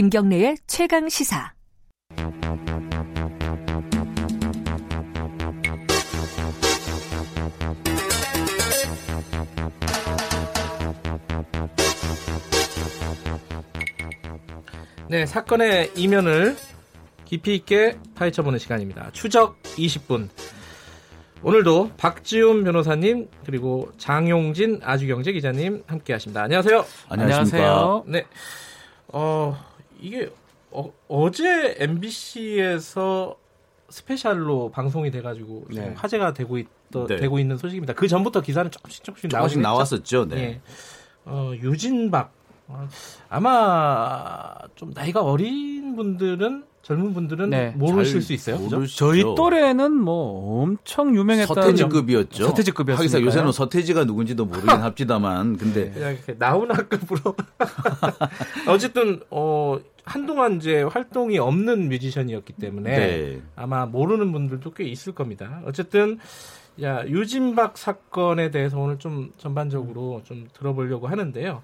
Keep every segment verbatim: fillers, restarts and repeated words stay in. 김경래의 최강시사. 네, 사건의 이면을 깊이 있게 파헤쳐보는 시간입니다. 추적 이십 분. 오늘도 박지훈 변호사님 그리고 장용진 아주경제 기자님 함께하십니다. 안녕하세요. 안녕하세요. 네, 어 이게 어, 어제 엠비씨에서 스페셜로 방송이 돼가지고 네. 화제가 되고 있던 네. 되고 있는 소식입니다. 그 전부터 기사는 조금씩 조금씩, 조금씩 나왔었죠. 네. 네. 어, 유진박 아마 좀 나이가 어린 분들은. 젊은 분들은 네. 모르실 수 있어요. 모르시죠? 저희 또래는 뭐 엄청 유명했던 서태지급이었죠. 서태지급이었어요. 하기사 요새는 서태지가 누군지도 모르긴 합지다만, 근데 그냥 이렇게 나훈아급으로 어쨌든 어, 한동안 이제 활동이 없는 뮤지션이었기 때문에 네. 아마 모르는 분들도 꽤 있을 겁니다. 어쨌든 야, 유진박 사건에 대해서 오늘 좀 전반적으로 좀 들어보려고 하는데요.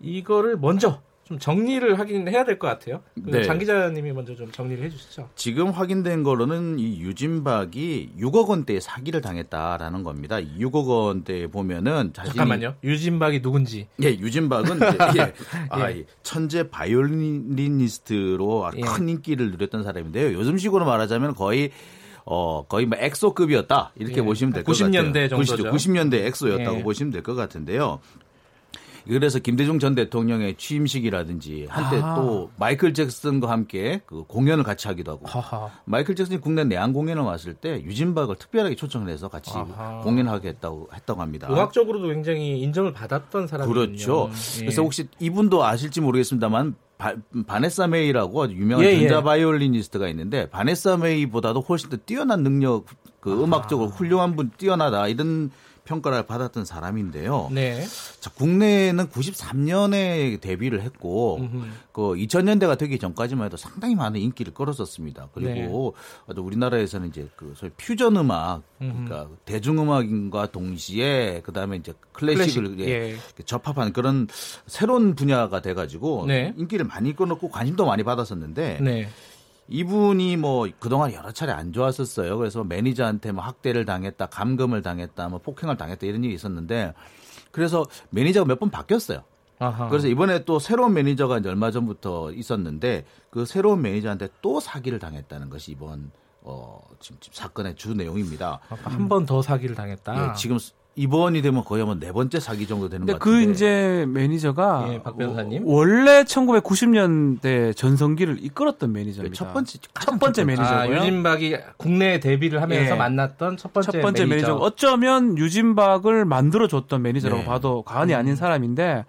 이거를 먼저. 좀 정리를 하긴 해야 될 것 같아요. 네. 장 기자님이 먼저 좀 정리를 해주시죠. 지금 확인된 거로는 이 유진박이 육억 원대의 사기를 당했다라는 겁니다. 육억 원대에 보면은 자신이 잠깐만요. 유진박이 누군지? 예, 유진박은 이제, 예, 아, 예. 천재 바이올리니스트로 예. 큰 인기를 누렸던 사람인데요. 요즘식으로 말하자면 거의 어 거의 뭐 엑소급이었다 이렇게 예. 보시면 될 것 같아요. 구십 년대 정도죠. 구십 년대 엑소였다고 예. 보시면 될 것 같은데요. 그래서 김대중 전 대통령의 취임식이라든지 한때 아하. 또 마이클 잭슨과 함께 그 공연을 같이 하기도 하고 아하. 마이클 잭슨이 국내 내한 공연을 왔을 때 유진박을 특별하게 초청을 해서 같이 아하. 공연하게 했다고 했다고 합니다. 의학적으로도 굉장히 인정을 받았던 사람이군요. 그렇죠. 예. 그래서 혹시 이분도 아실지 모르겠습니다만 바, 바네사 메이라고 아주 유명한 예, 전자 바이올리니스트가 있는데 바네사 메이보다도 훨씬 더 뛰어난 능력, 그 음악적으로 훌륭한 분, 뛰어나다 이런 평가를 받았던 사람인데요. 네. 자, 국내에는 구십삼 년에 데뷔를 했고, 음흠. 그 이천 년대가 되기 전까지만 해도 상당히 많은 인기를 끌었었습니다. 그리고 네. 우리나라에서는 이제 그 소위 퓨전 음악, 그러니까 대중음악인과 동시에 그 다음에 이제 클래식을 클래식. 예. 접합한 그런 새로운 분야가 돼가지고 네. 인기를 많이 끌었고 관심도 많이 받았었는데. 네. 이분이 뭐 그동안 여러 차례 안 좋았었어요. 그래서 매니저한테 뭐 학대를 당했다, 감금을 당했다, 뭐 폭행을 당했다 이런 일이 있었는데 그래서 매니저가 몇 번 바뀌었어요. 아하. 그래서 이번에 또 새로운 매니저가 이제 얼마 전부터 있었는데 그 새로운 매니저한테 또 사기를 당했다는 것이 이번 어, 지금, 지금 사건의 주 내용입니다. 한 번 더 사기를 당했다. 예, 지금 이번이 되면 거의 한 네 번째 사기 정도 되는 것 같은데. 그 이제 매니저가 예, 박 변호사님. 어, 원래 천구백구십 년대 전성기를 이끌었던 매니저입니다. 첫 번째 첫 번째 매니저고요. 아, 유진박이 국내에 데뷔를 하면서 예. 만났던 첫 번째, 첫 번째 매니저. 매니저. 어쩌면 유진박을 만들어줬던 매니저라고 네. 봐도 과언이 음. 아닌 사람인데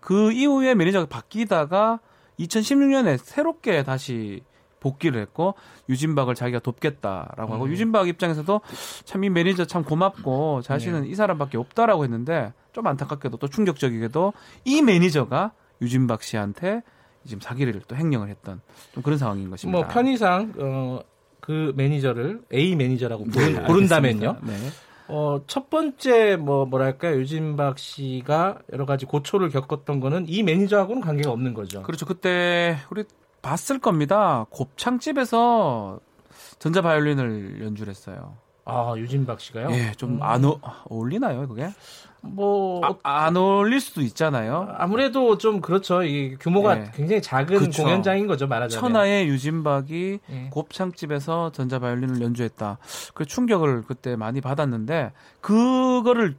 그 이후에 매니저가 바뀌다가 이천십육 년에 새롭게 다시 복귀를 했고 유진박을 자기가 돕겠다라고 음. 하고 유진박 입장에서도 참 이 매니저 참 고맙고 자신은 네. 이 사람밖에 없다라고 했는데 좀 안타깝게도 또 충격적이게도 이 매니저가 유진박 씨한테 지금 사기를 또 횡령을 했던 좀 그런 상황인 것입니다. 뭐 편의상 어, 그 매니저를 A 매니저라고 부른, 부른다면요. 네. 어, 첫 번째 뭐 뭐랄까 유진박 씨가 여러 가지 고초를 겪었던 거는 이 매니저하고는 관계가 없는 거죠. 그렇죠. 그때 우리 봤을 겁니다. 곱창집에서 전자 바이올린을 연주를 했어요. 아, 유진박 씨가요? 예, 좀 안 음. 어울리나요, 그게? 뭐 안 아, 어울릴 수도 있잖아요. 아무래도 좀 그렇죠. 이 규모가 예. 굉장히 작은 그쵸. 공연장인 거죠, 말하자면. 천하의 유진박이 예. 곱창집에서 전자 바이올린을 연주했다. 그 충격을 그때 많이 받았는데 그거를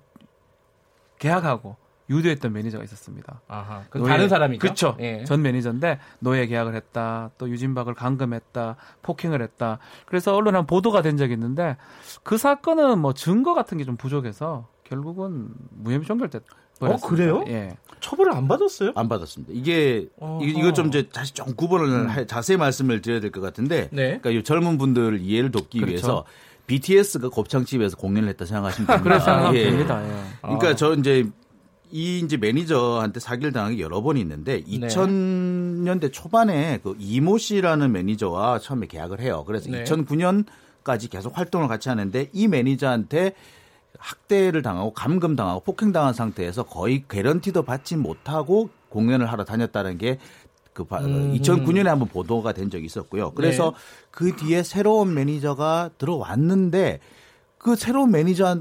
계약하고 유도했던 매니저가 있었습니다. 아하, 그 노예, 다른 사람이죠? 그렇죠. 예. 전 매니저인데 노예 계약을 했다. 또 유진박을 감금했다. 폭행을 했다. 그래서 언론에 한 보도가 된 적이 있는데 그 사건은 뭐 증거 같은 게 좀 부족해서 결국은 무혐의 종결됐다. 어, 그래요? 예. 처벌을 안 받았어요? 안 받았습니다. 이게, 어, 이, 이거 좀 이제 다시 좀 구분을, 음. 자세히 말씀을 드려야 될 것 같은데. 네. 그러니까 이 젊은 분들 이해를 돕기 그렇죠. 위해서 비티에스가 곱창집에서 공연을 했다 생각하시면 됩니다. 그래서 생각합니다. 예. 예. 그러니까 아. 저 이제 이 이제 매니저한테 사기를 당한 게 여러 번 있는데 이천 년대 초반에 그 이모 씨라는 매니저와 처음에 계약을 해요. 그래서 네. 이천구 년까지 계속 활동을 같이 하는데 이 매니저한테 학대를 당하고 감금당하고 폭행당한 상태에서 거의 개런티도 받지 못하고 공연을 하러 다녔다는 게 그 음. 이천구 년에 한번 보도가 된 적이 있었고요. 그래서 네. 그 뒤에 새로운 매니저가 들어왔는데 그 새로운 매니저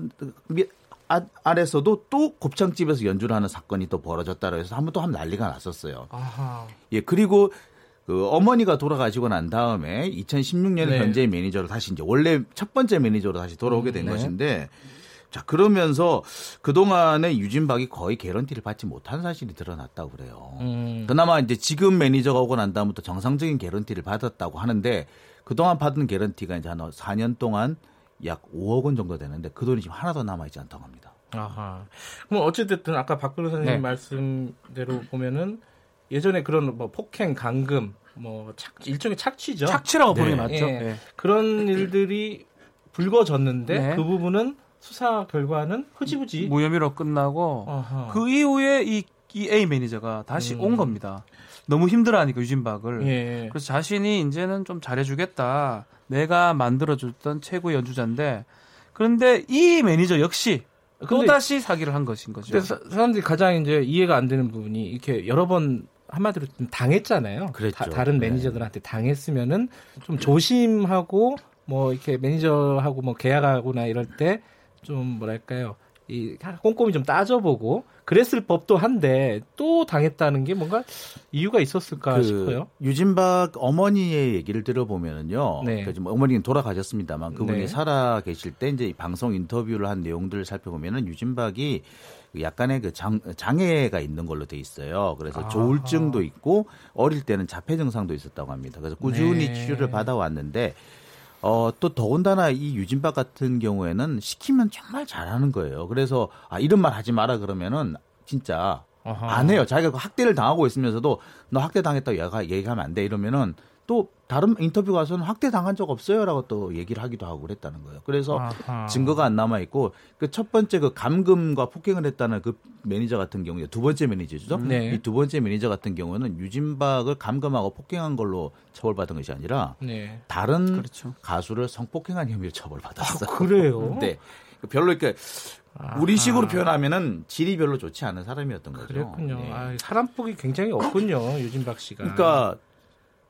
아래서도 또 곱창집에서 연주를 하는 사건이 또 벌어졌다고 해서 한번 또 한 난리가 났었어요. 아하. 예, 그리고 그 어머니가 돌아가시고 난 다음에 이천십육 년에 네. 현재의 매니저로 다시 이제 원래 첫 번째 매니저로 다시 돌아오게 된 네. 것인데 자, 그러면서 그동안에 유진박이 거의 개런티를 받지 못한 사실이 드러났다고 그래요. 음. 그나마 이제 지금 매니저가 오고 난 다음부터 정상적인 개런티를 받았다고 하는데 그동안 받은 개런티가 이제 한 사 년 동안 약 오억 원 정도 되는데 그 돈이 지금 하나도 남아있지 않다고 합니다. 아하. 그럼 어찌됐든 아까 박 변호사님 네. 말씀대로 보면은 예전에 그런 뭐 폭행, 감금, 뭐 착, 일종의 착취죠. 착취라고 네. 보는 게 맞죠. 예. 네. 그런 일들이 불거졌는데 네. 그 부분은 수사 결과는 흐지부지 무혐의로 끝나고 어허. 그 이후에 이, 이 A 매니저가 다시 음. 온 겁니다. 너무 힘들어하니까 유진박을. 예. 그래서 자신이 이제는 좀 잘해주겠다. 내가 만들어줬던 최고의 연주자인데 그런데 이 매니저 역시 또 다시 사기를 한 것인 거죠. 근데 사, 사람들이 가장 이제 이해가 안 되는 부분이 이렇게 여러 번 한마디로 좀 당했잖아요. 그랬죠. 다, 다른 네. 매니저들한테 당했으면은 좀 조심하고 뭐 이렇게 매니저하고 뭐 계약하거나 이럴 때 좀 뭐랄까요? 이 꼼꼼히 좀 따져보고 그랬을 법도 한데 또 당했다는 게 뭔가 이유가 있었을까 그 싶어요. 유진박 어머니의 얘기를 들어보면은요. 네. 그러니까 어머니는 돌아가셨습니다만 그분이 네. 살아 계실 때 이제 방송 인터뷰를 한 내용들을 살펴보면은 유진박이 약간의 그 장, 장애가 있는 걸로 돼 있어요. 그래서 아하. 조울증도 있고 어릴 때는 자폐 증상도 있었다고 합니다. 그래서 꾸준히 네. 치료를 받아왔는데. 어, 또 더군다나 이 유진박 같은 경우에는 시키면 정말 잘하는 거예요. 그래서 아, 이런 말 하지 마라 그러면은 진짜 아하. 안 해요. 자기가 학대를 당하고 있으면서도 너 학대 당했다고 얘가 얘기하면 안 돼 이러면은 또 다른 인터뷰 가서는 학대 당한 적 없어요라고 또 얘기를 하기도 하고 그랬다는 거예요. 그래서 아하. 증거가 안 남아 있고 그 첫 번째 그 감금과 폭행을 했다는 그 매니저 같은 경우에 두 번째 매니저죠. 네. 이 두 번째 매니저 같은 경우는 유진박을 감금하고 폭행한 걸로 처벌받은 것이 아니라 네. 다른 그렇죠. 가수를 성폭행한 혐의로 처벌받았어요. 아, 그래요? 네. 별로 이렇게 아하. 우리식으로 표현하면은 질이 별로 좋지 않은 사람이었던 거죠. 그렇군요. 네. 아, 사람복이 굉장히 없군요. 유진박 씨가. 그러니까.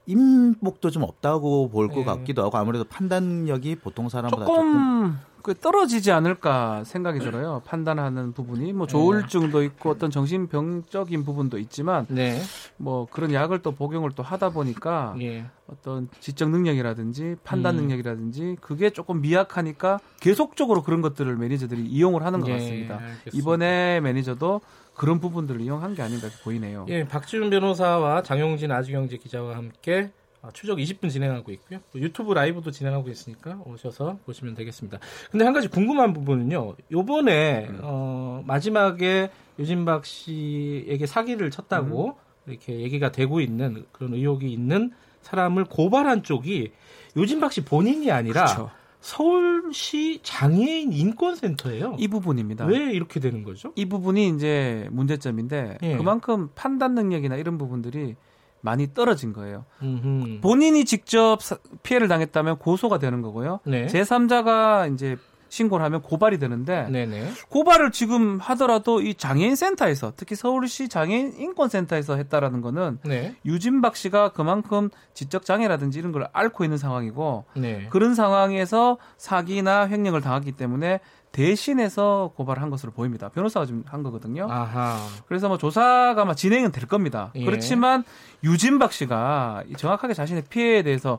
인복도 좀 없다고 볼 것 네. 같기도 하고 아무래도 판단력이 보통 사람보다 조금, 조금 떨어지지 않을까 생각이 들어요. 판단하는 부분이 뭐 조울증도 있고 어떤 정신병적인 부분도 있지만 네. 뭐 그런 약을 또 복용을 또 하다 보니까 네. 어떤 지적 능력이라든지 판단 능력이라든지 그게 조금 미약하니까 계속적으로 그런 것들을 매니저들이 이용을 하는 것 같습니다. 네, 이번에 매니저도 그런 부분들을 이용한 게 아닌가 보이네요. 예, 박지훈 변호사와 장용진 아주경제 기자와 함께 추적 이십 분 진행하고 있고요. 유튜브 라이브도 진행하고 있으니까 오셔서 보시면 되겠습니다. 근데 한 가지 궁금한 부분은요. 요번에 음. 어, 마지막에 유진박 씨에게 사기를 쳤다고 음. 이렇게 얘기가 되고 있는 그런 의혹이 있는 사람을 고발한 쪽이 유진박 씨 본인이 아니라 그렇죠. 서울시 장애인 인권센터예요. 이 부분입니다. 왜 이렇게 되는 거죠? 이 부분이 이제 문제점인데 예. 그만큼 판단 능력이나 이런 부분들이 많이 떨어진 거예요. 음흠. 본인이 직접 피해를 당했다면 고소가 되는 거고요. 네. 제삼자가 이제 신고를 하면 고발이 되는데 네네. 고발을 지금 하더라도 이 장애인센터에서 특히 서울시 장애인인권센터에서 했다라는 거는 네. 유진박 씨가 그만큼 지적장애라든지 이런 걸 앓고 있는 상황이고 네. 그런 상황에서 사기나 횡령을 당했기 때문에 대신해서 고발을 한 것으로 보입니다. 변호사가 지금 한 거거든요. 아하. 그래서 뭐 조사가 아마 진행은 될 겁니다. 예. 그렇지만 유진박 씨가 정확하게 자신의 피해에 대해서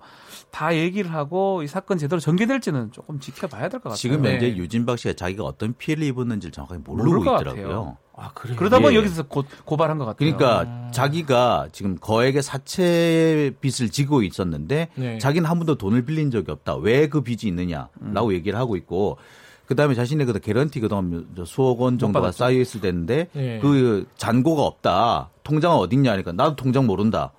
다 얘기를 하고 이 사건 제대로 전개될지는 조금 지켜봐야 될 것 같아요. 지금 현재 네. 유진박 씨가 자기가 어떤 피해를 입었는지를 정확하게 모르고 있더라고요. 아, 그래요? 그러다 보니 예. 여기서 고, 고발한 것 같아요. 그러니까 음. 자기가 지금 거액의 사채 빚을 지고 있었는데 네. 자기는 한 번도 돈을 빌린 적이 없다. 왜 그 빚이 있느냐라고 음. 얘기를 하고 있고 그다음에 자신의 그 개런티 그동안 수억 원 정도가 쌓여 있을 때인데 예. 그 잔고가 없다. 통장은 어딨냐 하니까 나도 통장 모른다.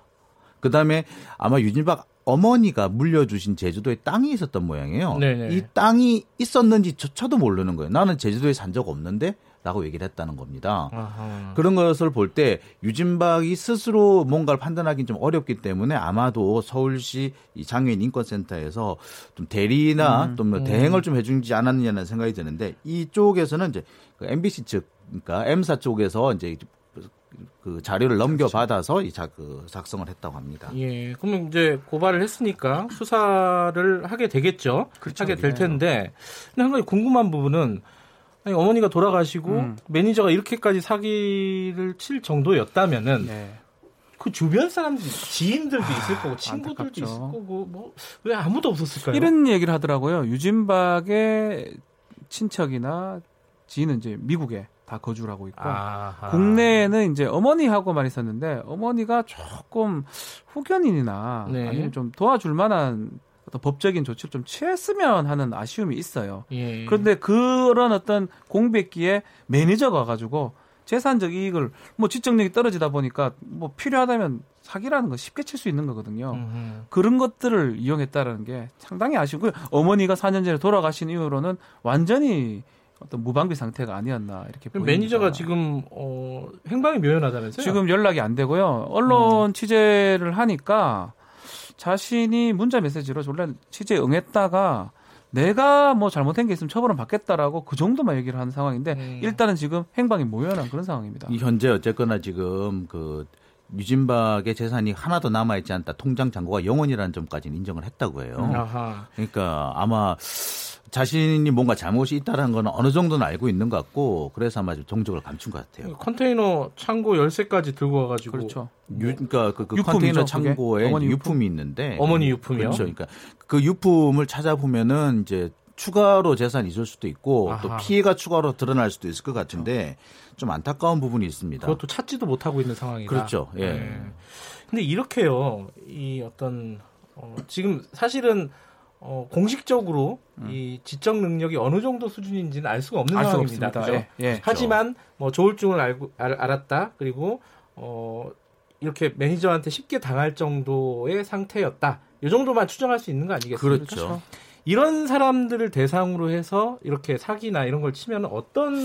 그다음에 아마 유진박 어머니가 물려주신 제주도에 땅이 있었던 모양이에요. 네네. 이 땅이 있었는지조차도 모르는 거예요. 나는 제주도에 산 적 없는데 라고 얘기를 했다는 겁니다. 아하. 그런 것을 볼 때 유진박이 스스로 뭔가를 판단하기는 좀 어렵기 때문에 아마도 서울시 장애인 인권센터에서 좀 대리나 음, 또 뭐 음. 대행을 좀 해주지 않았느냐는 생각이 드는데 이쪽에서는 이제 엠비씨 측, 그러니까 M사 쪽에서 이제 그 자료를 넘겨받아서 이 그 작성을 했다고 합니다. 예, 그러면 이제 고발을 했으니까 수사를 하게 되겠죠. 그렇죠, 하게 될 텐데, 근데 한 가지 궁금한 부분은 아니, 어머니가 돌아가시고 음. 매니저가 이렇게까지 사기를 칠 정도였다면은 네. 그 주변 사람들, 지인들도 아, 있을 거고 친구들도 안타깝죠. 있을 거고 뭐 왜 아무도 없었을까요? 이런 얘기를 하더라고요. 유진박의 친척이나 지인은 이제 미국에 다 거주를 하고 있고 아하. 국내에는 이제 어머니하고만 있었는데 어머니가 조금 후견인이나 네. 아니면 좀 도와줄 만한 어떤 법적인 조치를 좀 취했으면 하는 아쉬움이 있어요. 예. 그런데 그런 어떤 공백기에 매니저가 가지고 재산적 이익을 뭐 지적력이 떨어지다 보니까 뭐 필요하다면 사기라는 거 쉽게 칠 수 있는 거거든요. 음흠. 그런 것들을 이용했다는 게 상당히 아쉽고요. 어머니가 사 년 전에 돌아가신 이후로는 완전히 어떤 무방비 상태가 아니었나 이렇게 보입니다. 매니저가 지금 어, 행방이 묘연하다면서요? 지금 연락이 안 되고요. 언론 음. 취재를 하니까 자신이 문자 메시지로 원래 취재에 응했다가 내가 뭐 잘못한 게 있으면 처벌은 받겠다라고 그 정도만 얘기를 하는 상황인데 음. 일단은 지금 행방이 묘연한 그런 상황입니다. 현재 어쨌거나 지금 그 유진박의 재산이 하나도 남아있지 않다. 통장 잔고가 영원이라는 점까지는 인정을 했다고 해요. 아하. 그러니까 아마 자신이 뭔가 잘못이 있다는 건 어느 정도는 알고 있는 것 같고 그래서 아마 동적을 감춘 것 같아요. 컨테이너 창고 열쇠까지 들고 와가지고. 그렇죠. 유, 그러니까 그, 그 유품이죠, 컨테이너 창고에 어머니 유품. 유품이 있는데. 어머니 유품이요? 그렇죠. 그러니까 그 유품을 찾아보면은 이제 추가로 재산이 있을 수도 있고 아하. 또 피해가 추가로 드러날 수도 있을 것 같은데 좀 안타까운 부분이 있습니다. 그것도 찾지도 못하고 있는 상황이다. 그렇죠. 예. 네. 근데 이렇게요. 이 어떤 어, 지금 사실은 어, 공식적으로 음. 이 지적 능력이 어느 정도 수준인지는 알 수가 없는 알 상황입니다. 그렇죠? 예, 예. 하지만 뭐 조울증을 알고 알, 알았다. 그리고 어, 이렇게 매니저한테 쉽게 당할 정도의 상태였다. 이 정도만 추정할 수 있는 거 아니겠습니까? 그렇죠. 그렇죠. 이런 사람들을 대상으로 해서 이렇게 사기나 이런 걸 치면 어떤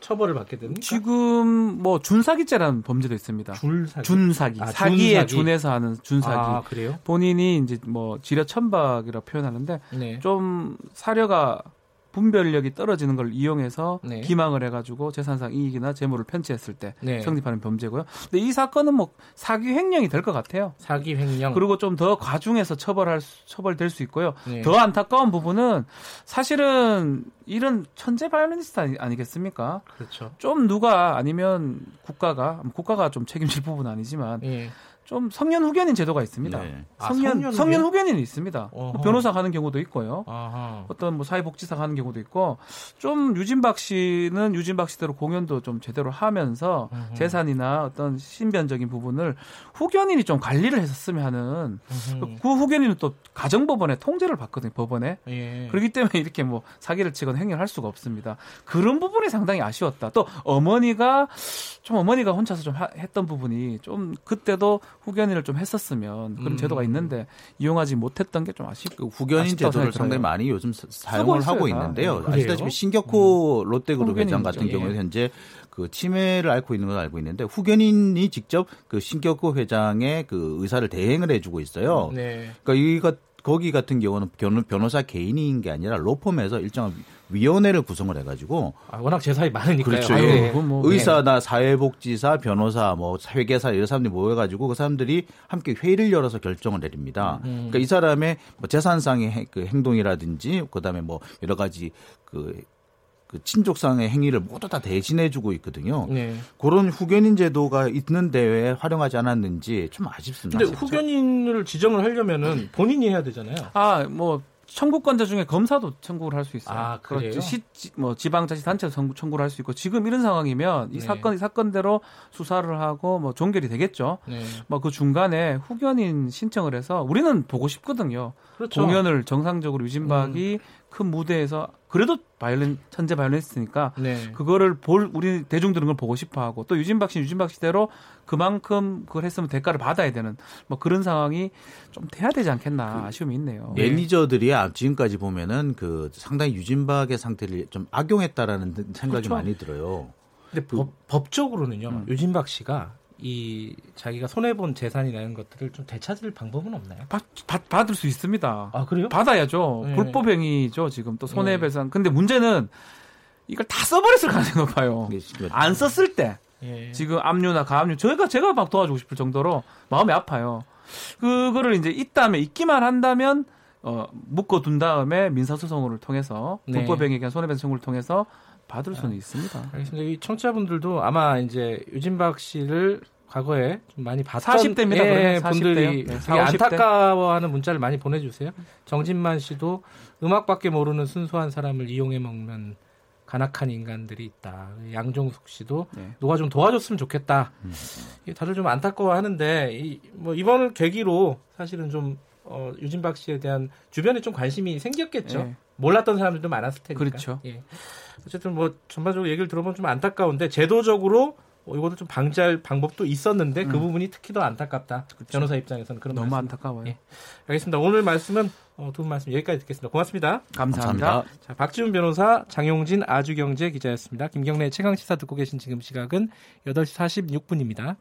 처벌을 받게 됩니까? 지금 뭐 준사기죄라는 범죄도 있습니다. 줄사기? 준사기. 아, 사기에 준사기. 준해서 하는 준사기. 아, 그래요? 본인이 이제 뭐 지려천박이라고 표현하는데 네. 좀 사려가 분별력이 떨어지는 걸 이용해서 네. 기망을 해가지고 재산상 이익이나 재물을 편취했을 때 네. 성립하는 범죄고요. 근데 이 사건은 뭐 사기 횡령이 될 것 같아요. 사기 횡령. 그리고 좀 더 과중해서 처벌할 처벌될 수 있고요. 네. 더 안타까운 부분은 사실은 이런 천재 바이올리니스트 아니겠습니까? 그렇죠. 좀 누가 아니면 국가가 국가가 좀 책임질 부분은 아니지만. 네. 좀 성년 후견인 제도가 있습니다. 네. 성년, 아, 성년, 성년 후견인이 있습니다. 어허. 변호사가 하는 경우도 있고요. 어허. 어떤 뭐 사회복지사가 하는 경우도 있고 좀 유진박 씨는 유진박 씨대로 공연도 좀 제대로 하면서 어허. 재산이나 어떤 신변적인 부분을 후견인이 좀 관리를 했었으면 하는 어허. 그 후견인은 또 가정법원에 통제를 받거든요. 법원에. 예. 그렇기 때문에 이렇게 뭐 사기를 치거나 행위를 할 수가 없습니다. 그런 부분이 상당히 아쉬웠다. 또 어머니가 좀 어머니가 혼자서 좀 하, 했던 부분이 좀 그때도 후견인을 좀 했었으면 그런 음. 제도가 있는데 이용하지 못했던 게 좀 아쉽고 후견인 제도를 생각해요. 상당히 많이 요즘 사용을 있어요, 하고 있는데요. 네. 아시다시피 신격호 음. 롯데그룹 회장 같은 예. 경우는 현재 그 치매를 앓고 있는 걸 알고 있는데 후견인이 직접 그 신격호 회장의 그 의사를 대행을 해주고 있어요. 네. 그러니까 이것 거기 같은 경우는 변호사 개인인 게 아니라 로펌에서 일정한 위원회를 구성을 해가지고 아, 워낙 재산이 많으니까요. 그렇죠. 아유, 네. 뭐, 의사나 네. 사회복지사, 변호사, 뭐 회계사 이런 사람들이 모여가지고 그 사람들이 함께 회의를 열어서 결정을 내립니다. 음. 그러니까 이 사람의 뭐 재산상의 그 행동이라든지 그다음에 뭐 여러 가지 그, 그 친족상의 행위를 모두 다 대신해주고 있거든요. 네. 그런 후견인 제도가 있는데 왜 활용하지 않았는지 좀 아쉽습니다. 근데 후견인을 지정을 하려면은 본인이 해야 되잖아요. 아, 뭐. 청구권자 중에 검사도 청구를 할 수 있어요. 아, 그래요? 시, 뭐 지방자치단체도 청구를 할 수 있고 지금 이런 상황이면 이 네. 사건이 사건대로 수사를 하고 뭐 종결이 되겠죠. 네. 뭐 그 중간에 후견인 신청을 해서 우리는 보고 싶거든요. 그렇죠. 공연을 정상적으로 유진박이 음. 큰 무대에서 그래도 바이올린 천재 바이올리니스트니까 네. 그거를 볼 우리 대중들은 그걸 보고 싶어하고 또 유진박 씨 유진박 씨대로 그만큼 그걸 했으면 대가를 받아야 되는 뭐 그런 상황이 좀 돼야 되지 않겠나 그 아쉬움이 있네요. 매니저들이 지금까지 보면은 그 상당히 유진박의 상태를 좀 악용했다라는 생각이 그렇죠. 많이 들어요. 근데 그, 법, 법적으로는요 음. 유진박 씨가 이 자기가 손해본 재산이라는 것들을 좀 되찾을 방법은 없나요? 받, 받, 받을 수 있습니다. 아, 그래요? 받아야죠. 네. 불법행위죠, 지금 또 손해배상. 네. 근데 문제는 이걸 다 써버렸을 가능성이 높아요. 안 썼을 때. 예. 지금 압류나 가압류 저희가 제가 막 도와주고 싶을 정도로 마음이 아파요. 그거를 이제 있다면 있기만 한다면 어, 묶어둔 다음에 민사소송을 통해서 네. 불법행위에 대한 손해배상 청구를 통해서 받을 수는 아, 있습니다. 알겠습니다. 이 청취자분들도 아마 이제 유진박 씨를 과거에 좀 많이 봤던 사십 대입니다. 예, 분들이 네, 되게 안타까워하는 문자를 많이 보내주세요. 정진만 씨도 음악밖에 모르는 순수한 사람을 이용해 먹는 간악한 인간들이 있다. 양종숙 씨도 네. 너가 좀 도와줬으면 좋겠다. 음. 다들 좀 안타까워하는데 이, 뭐 이번 계기로 사실은 좀 어, 유진박 씨에 대한 주변에 좀 관심이 생겼겠죠. 네. 몰랐던 사람들도 많았을 테니까. 그렇죠. 예. 어쨌든 뭐 전반적으로 얘기를 들어보면 좀 안타까운데 제도적으로 이것도 좀 방지할 방법도 있었는데 음. 그 부분이 특히 더 안타깝다. 그렇죠. 변호사 입장에서는 그런 너무 말씀. 안타까워요. 예. 알겠습니다. 오늘 말씀은 어, 두 분 말씀 여기까지 듣겠습니다. 고맙습니다. 감사합니다. 감사합니다. 자, 박지훈 변호사, 장용진 아주경제 기자였습니다. 김경래 최강시사 듣고 계신 지금 시각은 여덟 시 사십육 분입니다.